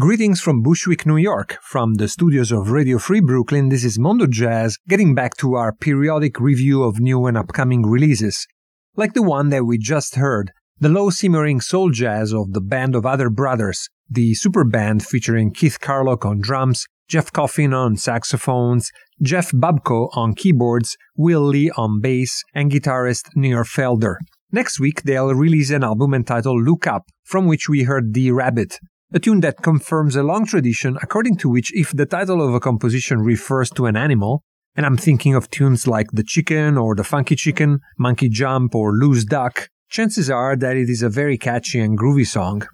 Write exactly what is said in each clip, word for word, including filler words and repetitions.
Greetings from Bushwick, New York. From the studios of Radio Free Brooklyn, this is Mondo Jazz, getting back to our periodic review of new and upcoming releases. Like the one that we just heard, the low-simmering soul jazz of the Band of Other Brothers, the super band featuring Keith Carlock on drums, Jeff Coffin on saxophones, Jeff Babko on keyboards, Will Lee on bass, and guitarist Nir Felder. Next week, they'll release an album entitled Look Up, from which we heard The Rabbit, a tune that confirms a long tradition according to which if the title of a composition refers to an animal, and I'm thinking of tunes like The Chicken or The Funky Chicken, Monkey Jump or Loose Duck, chances are that it is a very catchy and groovy song.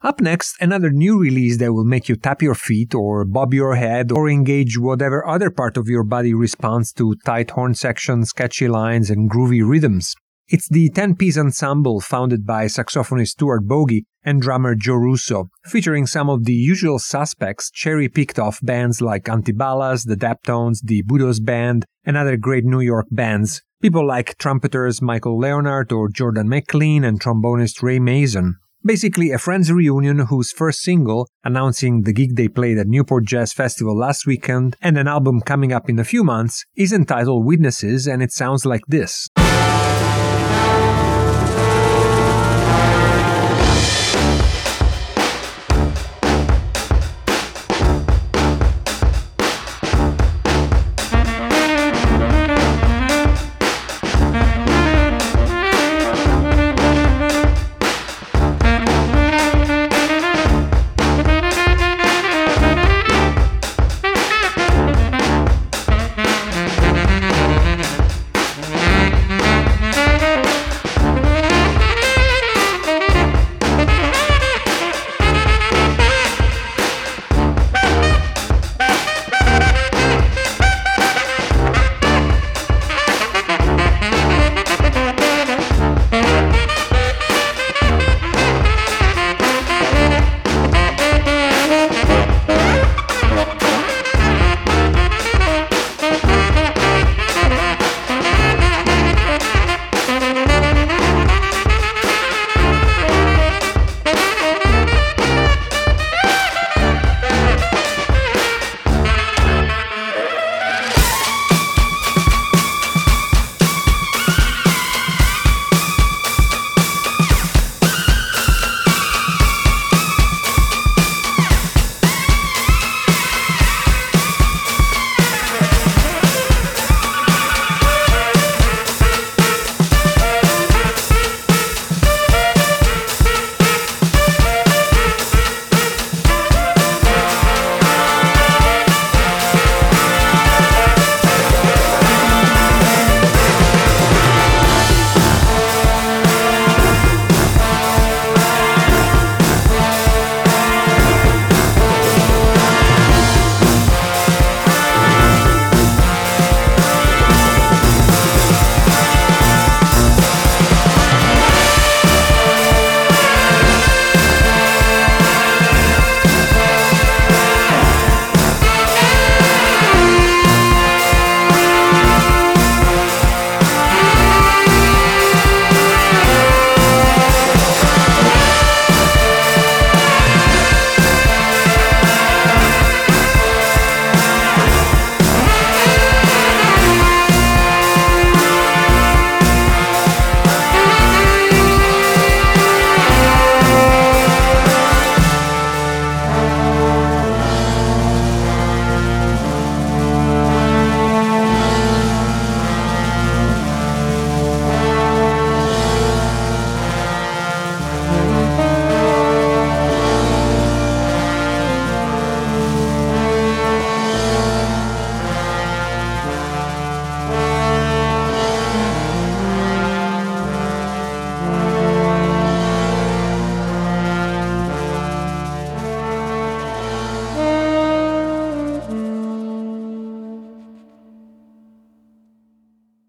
Up next, another new release that will make you tap your feet or bob your head or engage whatever other part of your body responds to tight horn sections, catchy lines, and groovy rhythms. It's the ten-piece ensemble founded by saxophonist Stuart Bogie and drummer Joe Russo, featuring some of the usual suspects cherry-picked off bands like Antibalas, The Daptones, The Budos Band, and other great New York bands, people like trumpeters Michael Leonard or Jordan McLean and trombonist Ray Mason. Basically a friends reunion whose first single, announcing the gig they played at Newport Jazz Festival last weekend and an album coming up in a few months, is entitled Witnesses, and it sounds like this.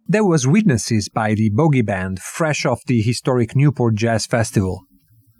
There was Witnesses by the Bogie Band, fresh off the historic Newport Jazz Festival.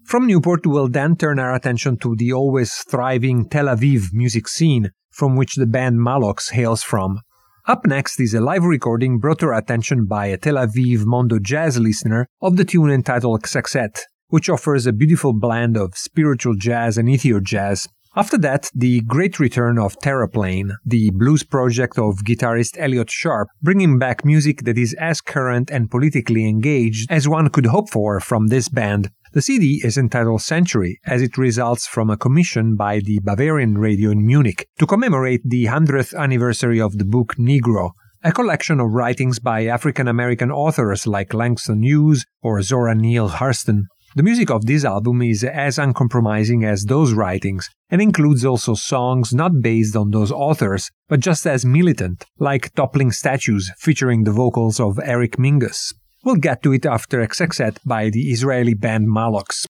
From Newport, we'll then turn our attention to the always thriving Tel Aviv music scene, from which the band Malox hails from. Up next is a live recording brought to our attention by a Tel Aviv Mondo Jazz listener of the tune entitled Saxet, which offers a beautiful blend of spiritual jazz and ethio jazz. After that, the great return of Terraplane, the blues project of guitarist Elliot Sharpe, bringing back music that is as current and politically engaged as one could hope for from this band. The C D is entitled Century, as it results from a commission by the Bavarian Radio in Munich to commemorate the one hundredth anniversary of the book Negro, a collection of writings by African-American authors like Langston Hughes or Zora Neale Hurston. The music of this album is as uncompromising as those writings, and includes also songs not based on those authors, but just as militant, like Toppling Statues, featuring the vocals of Eric Mingus. We'll get to it after Saxet by the Israeli band Malox.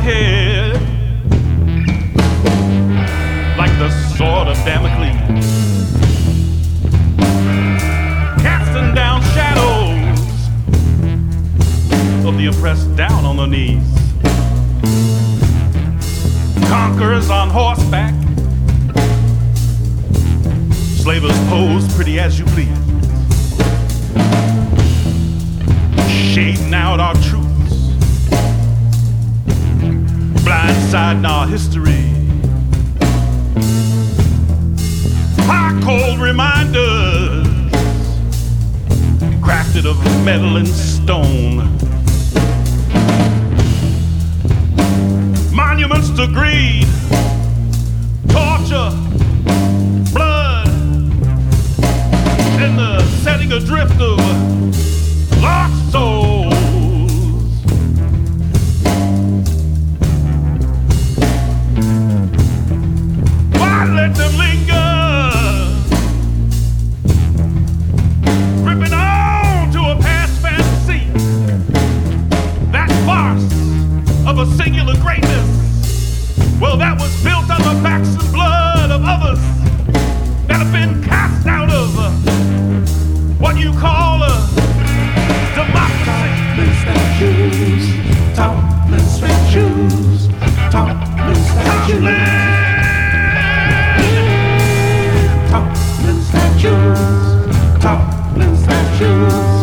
head like the sword of Damocles, casting down shadows of the oppressed down on their knees. Conquerors on horseback, slavers pose pretty as you please, shading out our truths, blindsiding our history. Hard cold reminders crafted of metal and stone, monuments to greed, torture, blood, and the setting adrift of lost souls. Why let them linger, ripping on to a past fantasy, that farce of a singular greatness? Well, that was built on the backs and blood of others that have been cast out of uh, what you call a democracy. Toppling statues, toppling statues, toppling statues, toppling statues, toppling statues.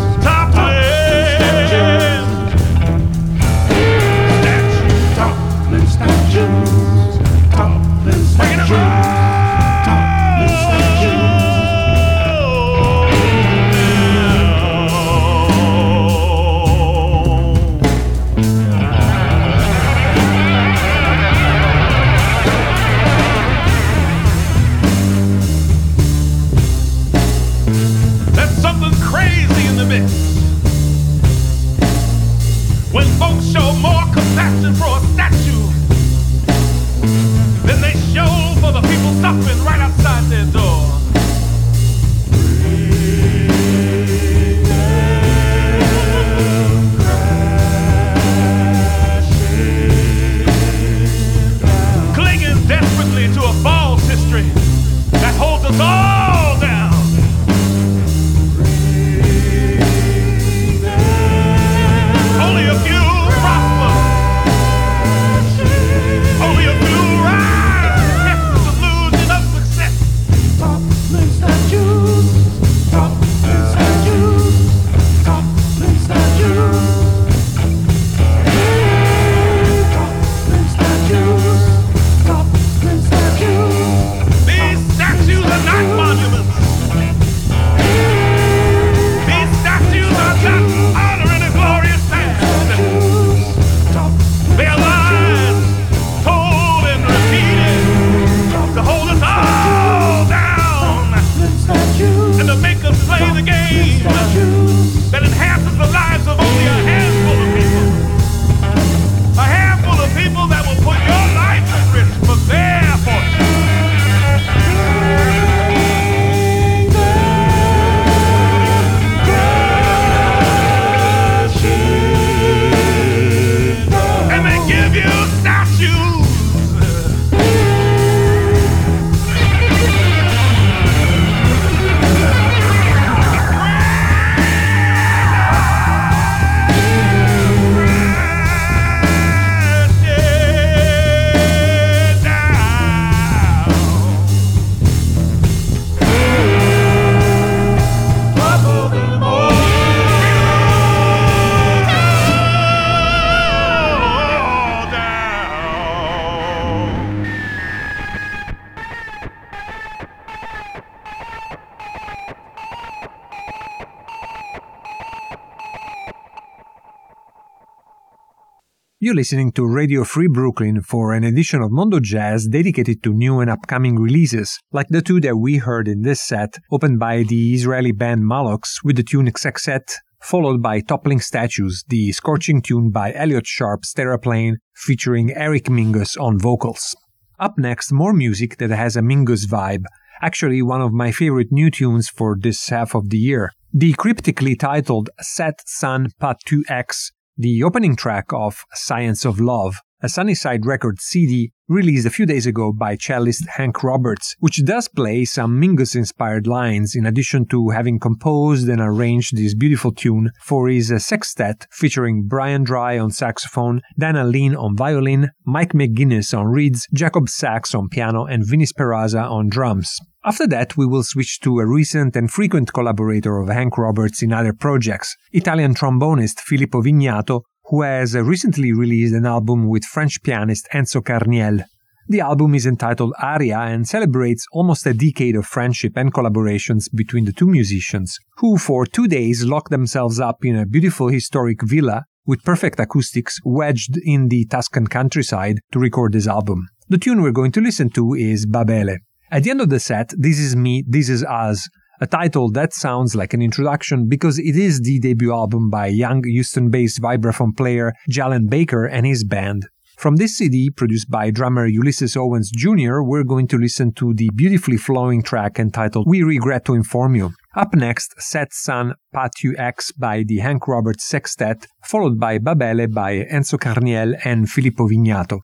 You're listening to Radio Free Brooklyn for an edition of Mondo Jazz dedicated to new and upcoming releases, like the two that we heard in this set, opened by the Israeli band Malox with the tune Saxet, followed by Toppling Statues, the scorching tune by Elliot Sharp's Terraplane, featuring Eric Mingus on vocals. Up next, more music that has a Mingus vibe, actually one of my favorite new tunes for this half of the year. The cryptically titled Set Sun Part two X, the opening track of Science of Love, a Sunnyside Records C D released a few days ago by cellist Hank Roberts, which does play some Mingus-inspired lines, in addition to having composed and arranged this beautiful tune for his sextet featuring Brian Dry on saxophone, Dana Lean on violin, Mike McGuinness on reeds, Jacob Sachs on piano, and Vinny Peraza on drums. After that, we will switch to a recent and frequent collaborator of Hank Roberts in other projects, Italian trombonist Filippo Vignato, who has recently released an album with French pianist Enzo Carniel. The album is entitled Aria and celebrates almost a decade of friendship and collaborations between the two musicians, who for two days locked themselves up in a beautiful historic villa with perfect acoustics wedged in the Tuscan countryside to record this album. The tune we're going to listen to is Babele. At the end of the set, This Is Me, This Is Us, a title that sounds like an introduction because it is the debut album by young Houston-based vibraphone player Jalen Baker and his band. From this C D, produced by drummer Ulysses Owens Junior, we're going to listen to the beautifully flowing track entitled We Regret to Inform You. Up next, Set Sun Part two X by the Hank Roberts Sextet, followed by Babele by Enzo Carniel and Filippo Vignato.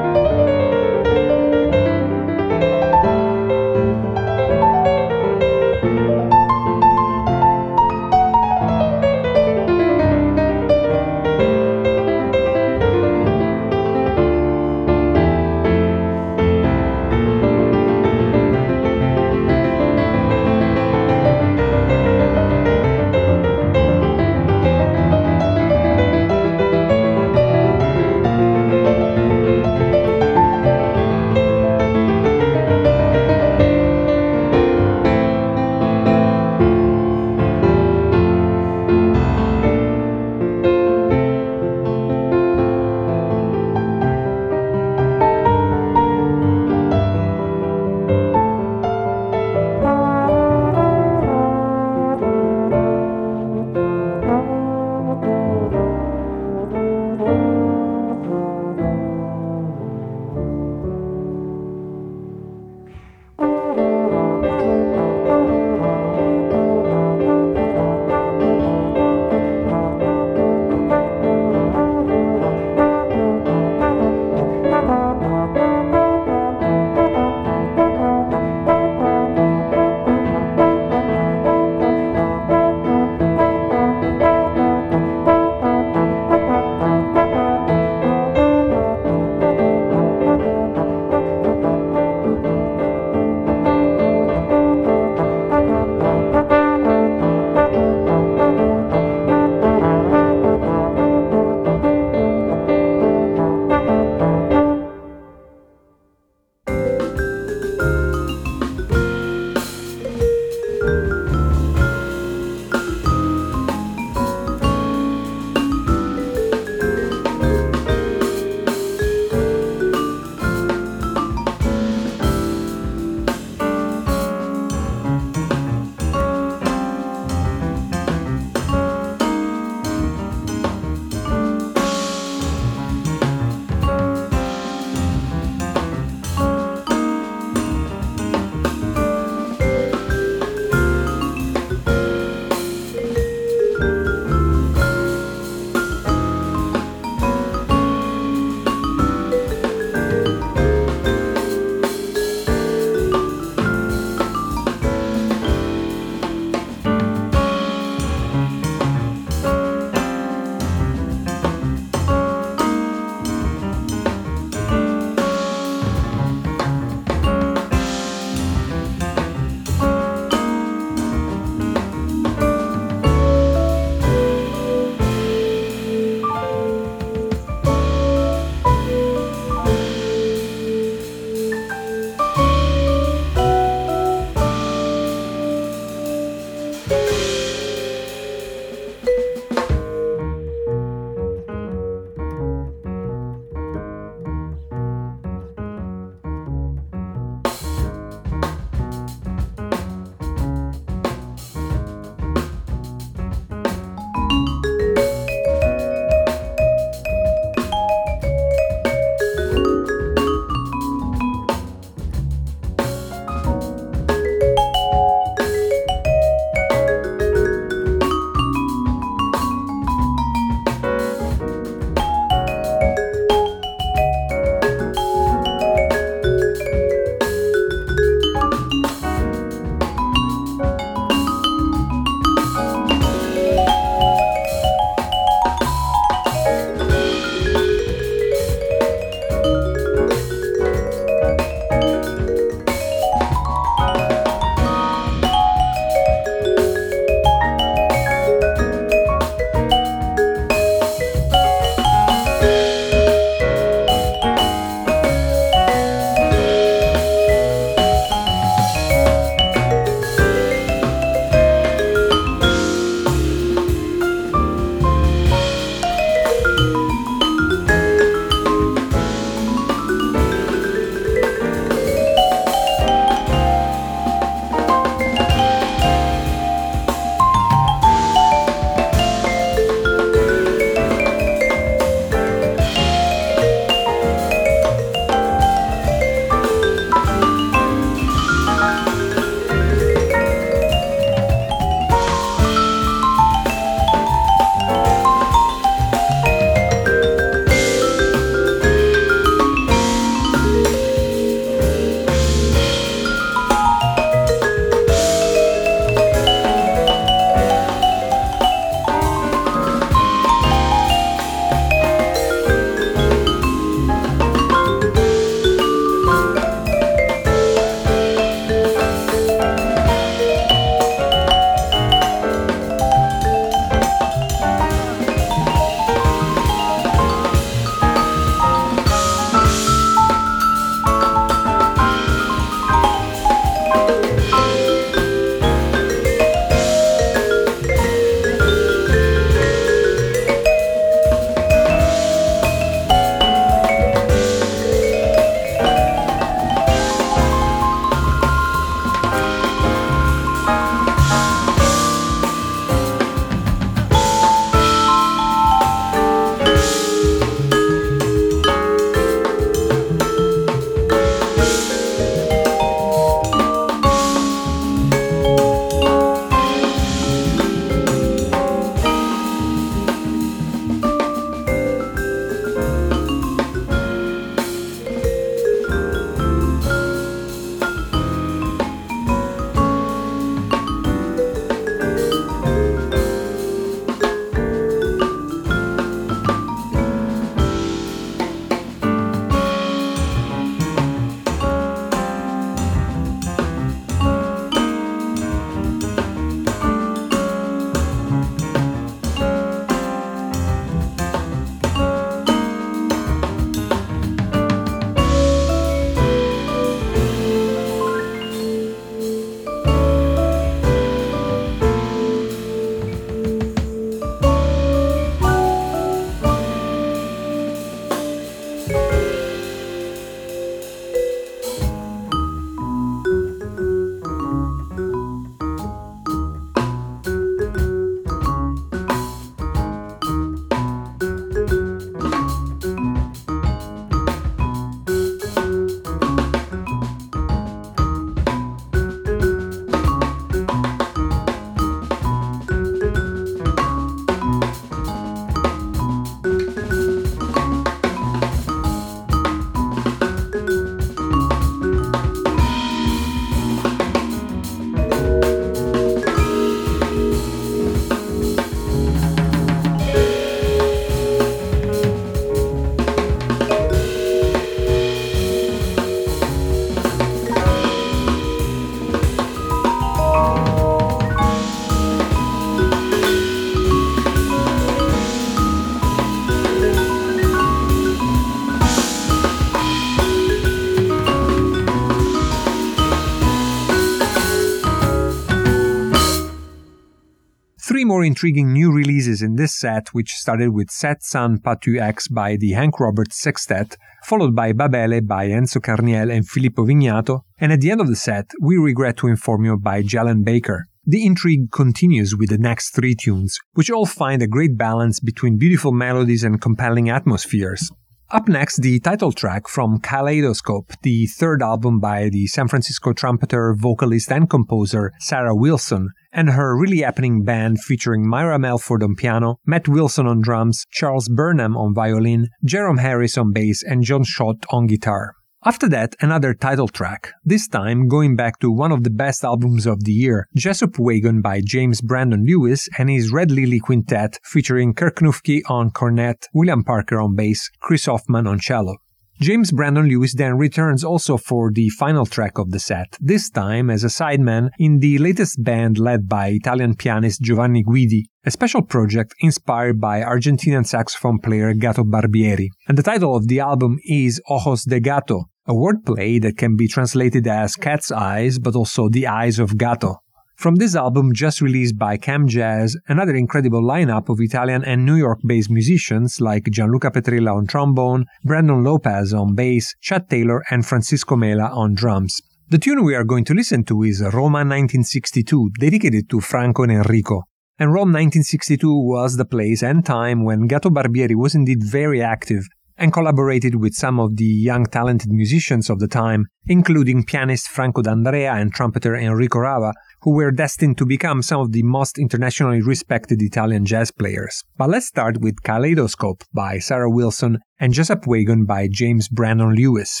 Three more intriguing new releases in this set, which started with Set Sun Part two X by the Hank Roberts Sextet, followed by Babele by Enzo Carniel and Filippo Vignato, and at the end of the set, We Regret to Inform You by Jalen Baker. The intrigue continues with the next three tunes, which all find a great balance between beautiful melodies and compelling atmospheres. Up next, the title track from Kaleidoscope, the third album by the San Francisco trumpeter, vocalist, and composer Sarah Wilson, and her Really Happening band featuring Myra Melford on piano, Matt Wilson on drums, Charles Burnham on violin, Jerome Harris on bass, and John Schott on guitar. After that, another title track, this time going back to one of the best albums of the year, Jesup Wagon by James Brandon Lewis and his Red Lily Quintet, featuring Kirk Knufke on cornet, William Parker on bass, Chris Hoffman on cello. James Brandon Lewis then returns also for the final track of the set, this time as a sideman in the latest band led by Italian pianist Giovanni Guidi, a special project inspired by Argentinian saxophone player Gato Barbieri. And the title of the album is Ojos de Gato, a wordplay that can be translated as cat's eyes, but also the eyes of Gato. From this album, just released by Cam Jazz, another incredible lineup of Italian and New York-based musicians like Gianluca Petrilla on trombone, Brandon Lopez on bass, Chad Taylor, and Francisco Mela on drums. The tune we are going to listen to is Roma nineteen sixty-two, dedicated to Franco and Enrico. And Rome nineteen sixty-two was the place and time when Gato Barbieri was indeed very active, and collaborated with some of the young talented musicians of the time, including pianist Franco D'Andrea and trumpeter Enrico Rava, who were destined to become some of the most internationally respected Italian jazz players. But let's start with Kaleidoscope by Sarah Wilson and Jesup Wagon by James Brandon Lewis.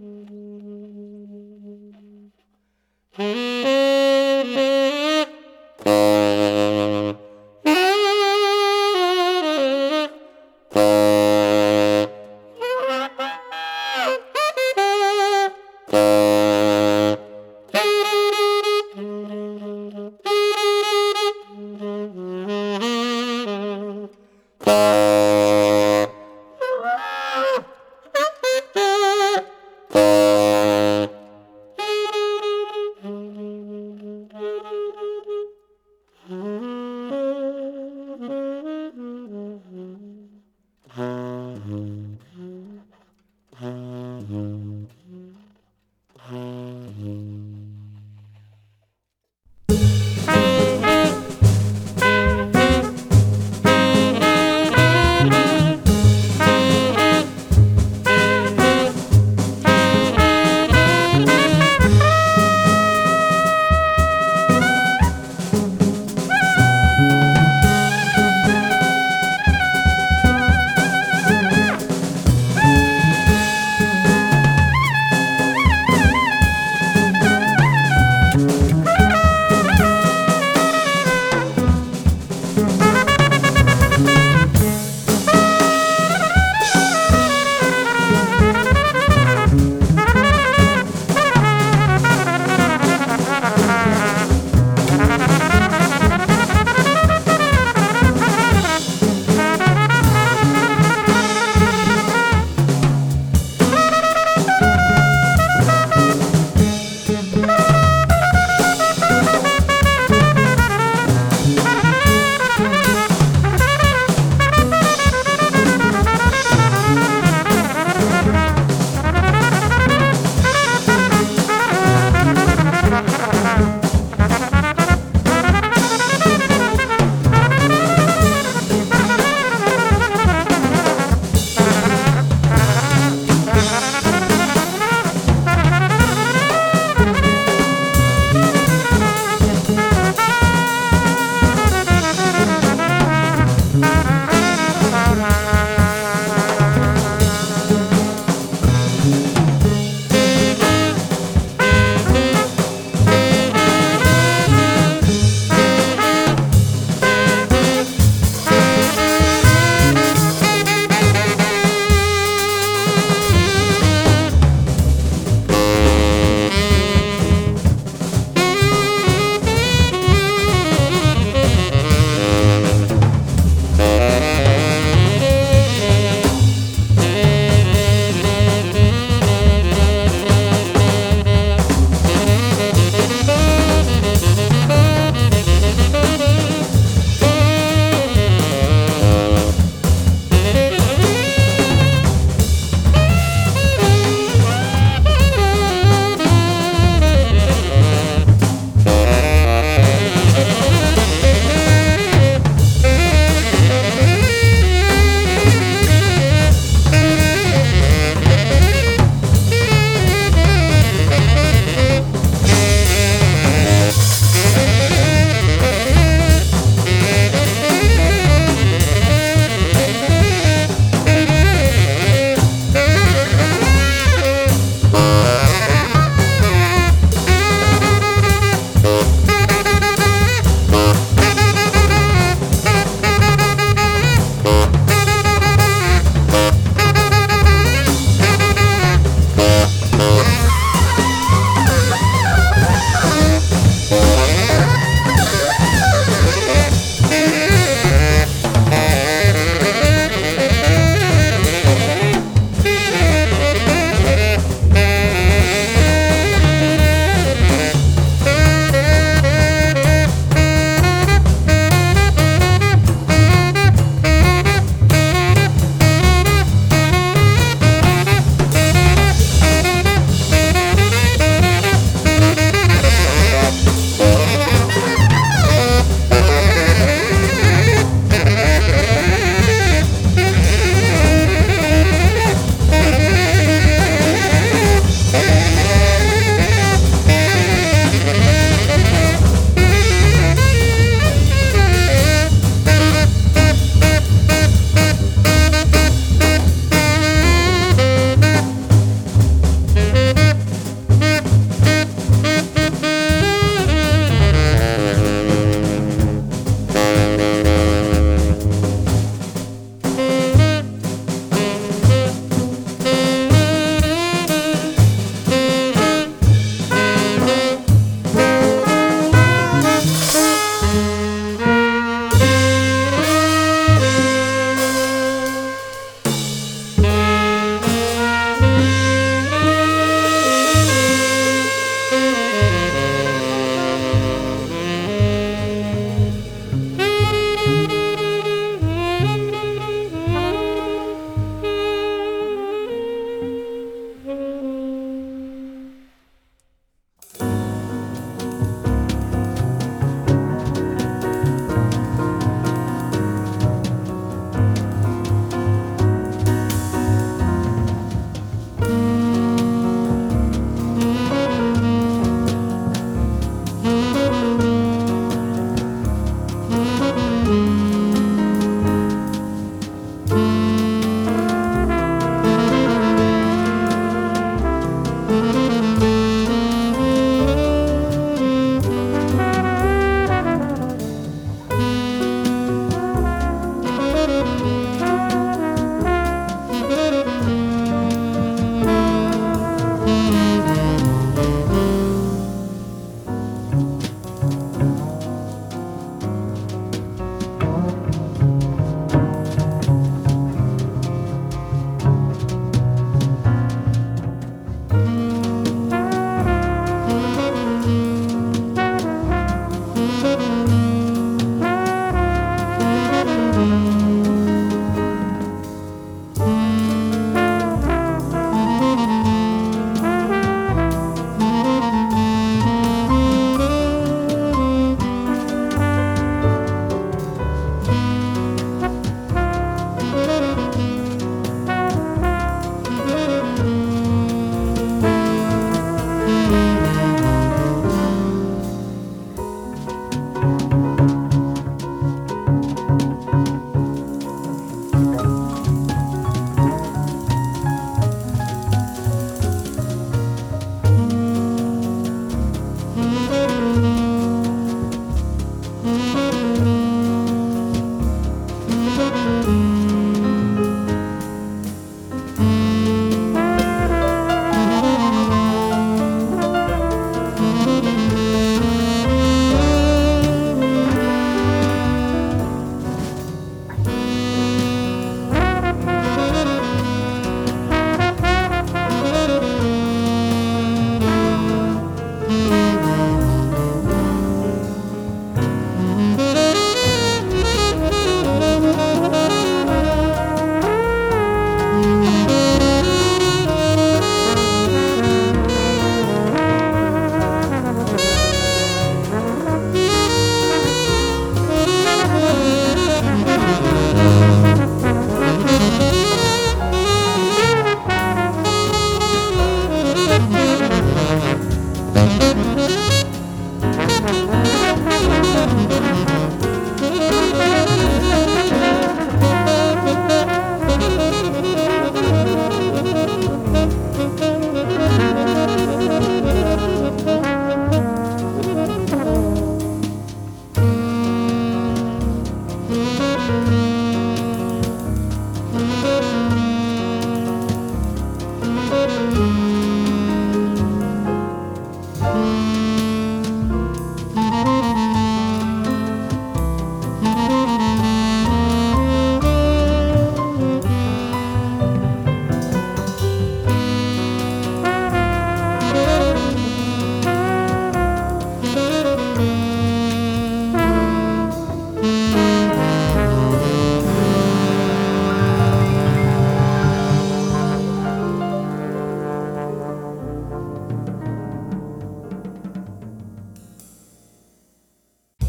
Oh.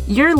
You're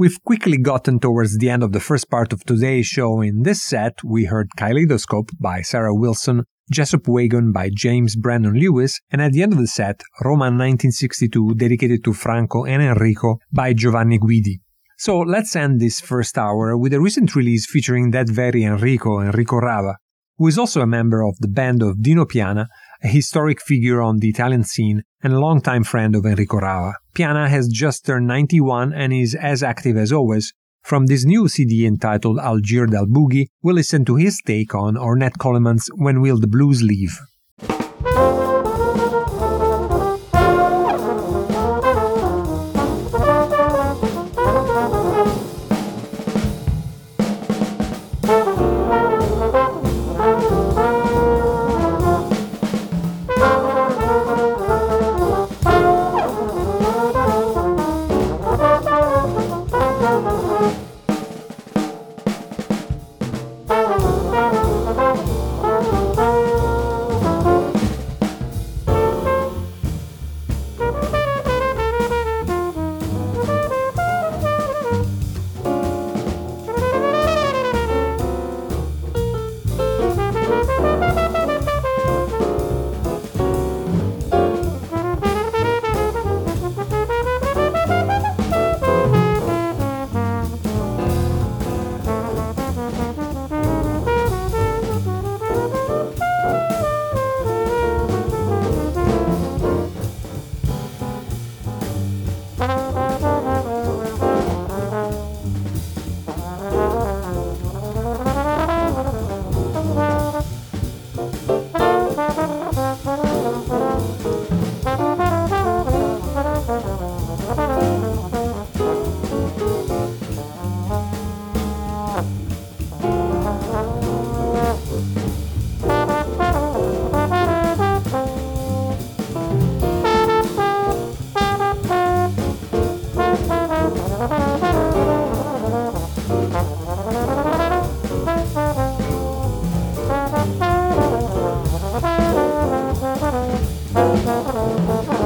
We've quickly gotten towards the end of the first part of today's show. In this set, we heard Kaleidoscope by Sarah Wilson, Jesup Wagon by James Brandon Lewis, and at the end of the set, Roma nineteen sixty-two, dedicated to Franco and Enrico by Giovanni Guidi. So let's end this first hour with a recent release featuring that very Enrico, Enrico Rava, who is also a member of the band of Dino Piana, a historic figure on the Italian scene and a longtime friend of Enrico Rava. Piana has just turned ninety-one and is as active as always. From this new C D entitled Al Gir del Boogie, we'll listen to his take on Ornette Coleman's When Will the Blues Leave? Thank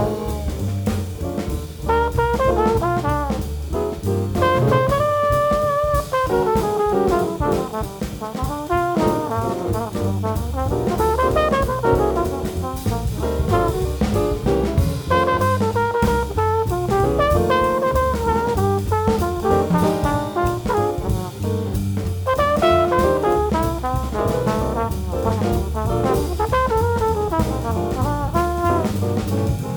you.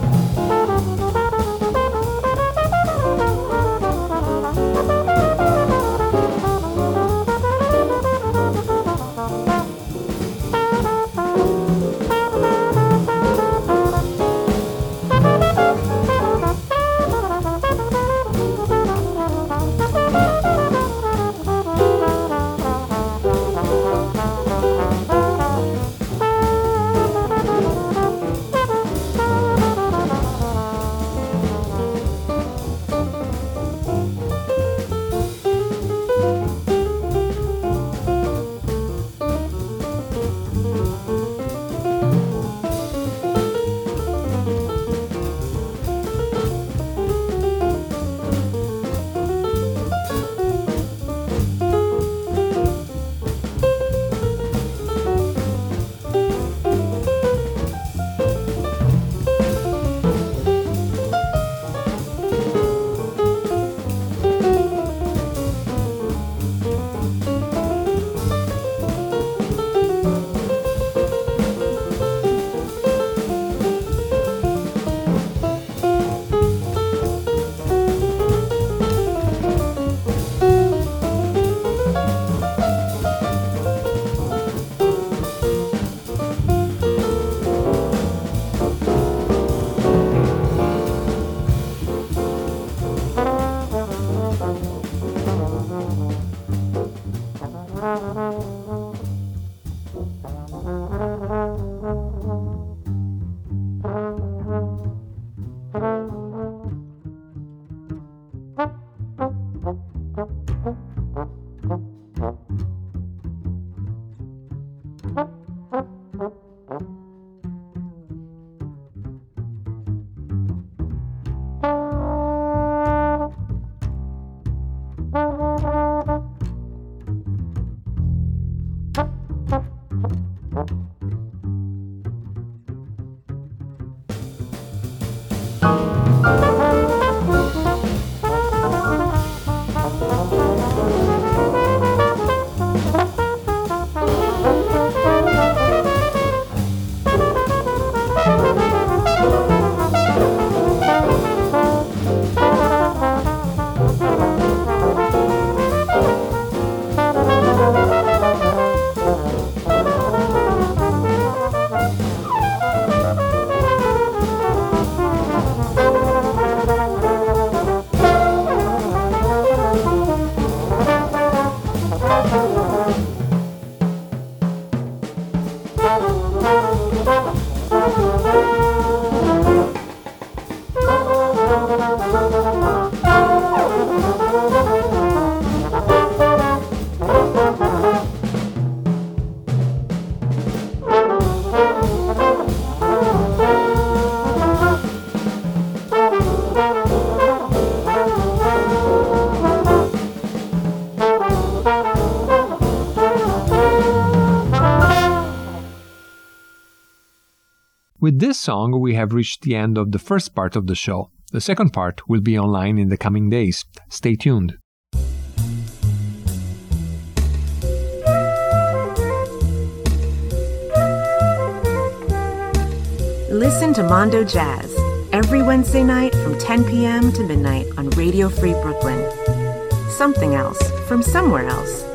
With this song, we have reached the end of the first part of the show. The second part will be online in the coming days. Stay tuned. Listen to Mondo Jazz every Wednesday night from ten p.m. to midnight on Radio Free Brooklyn. Something else from somewhere else.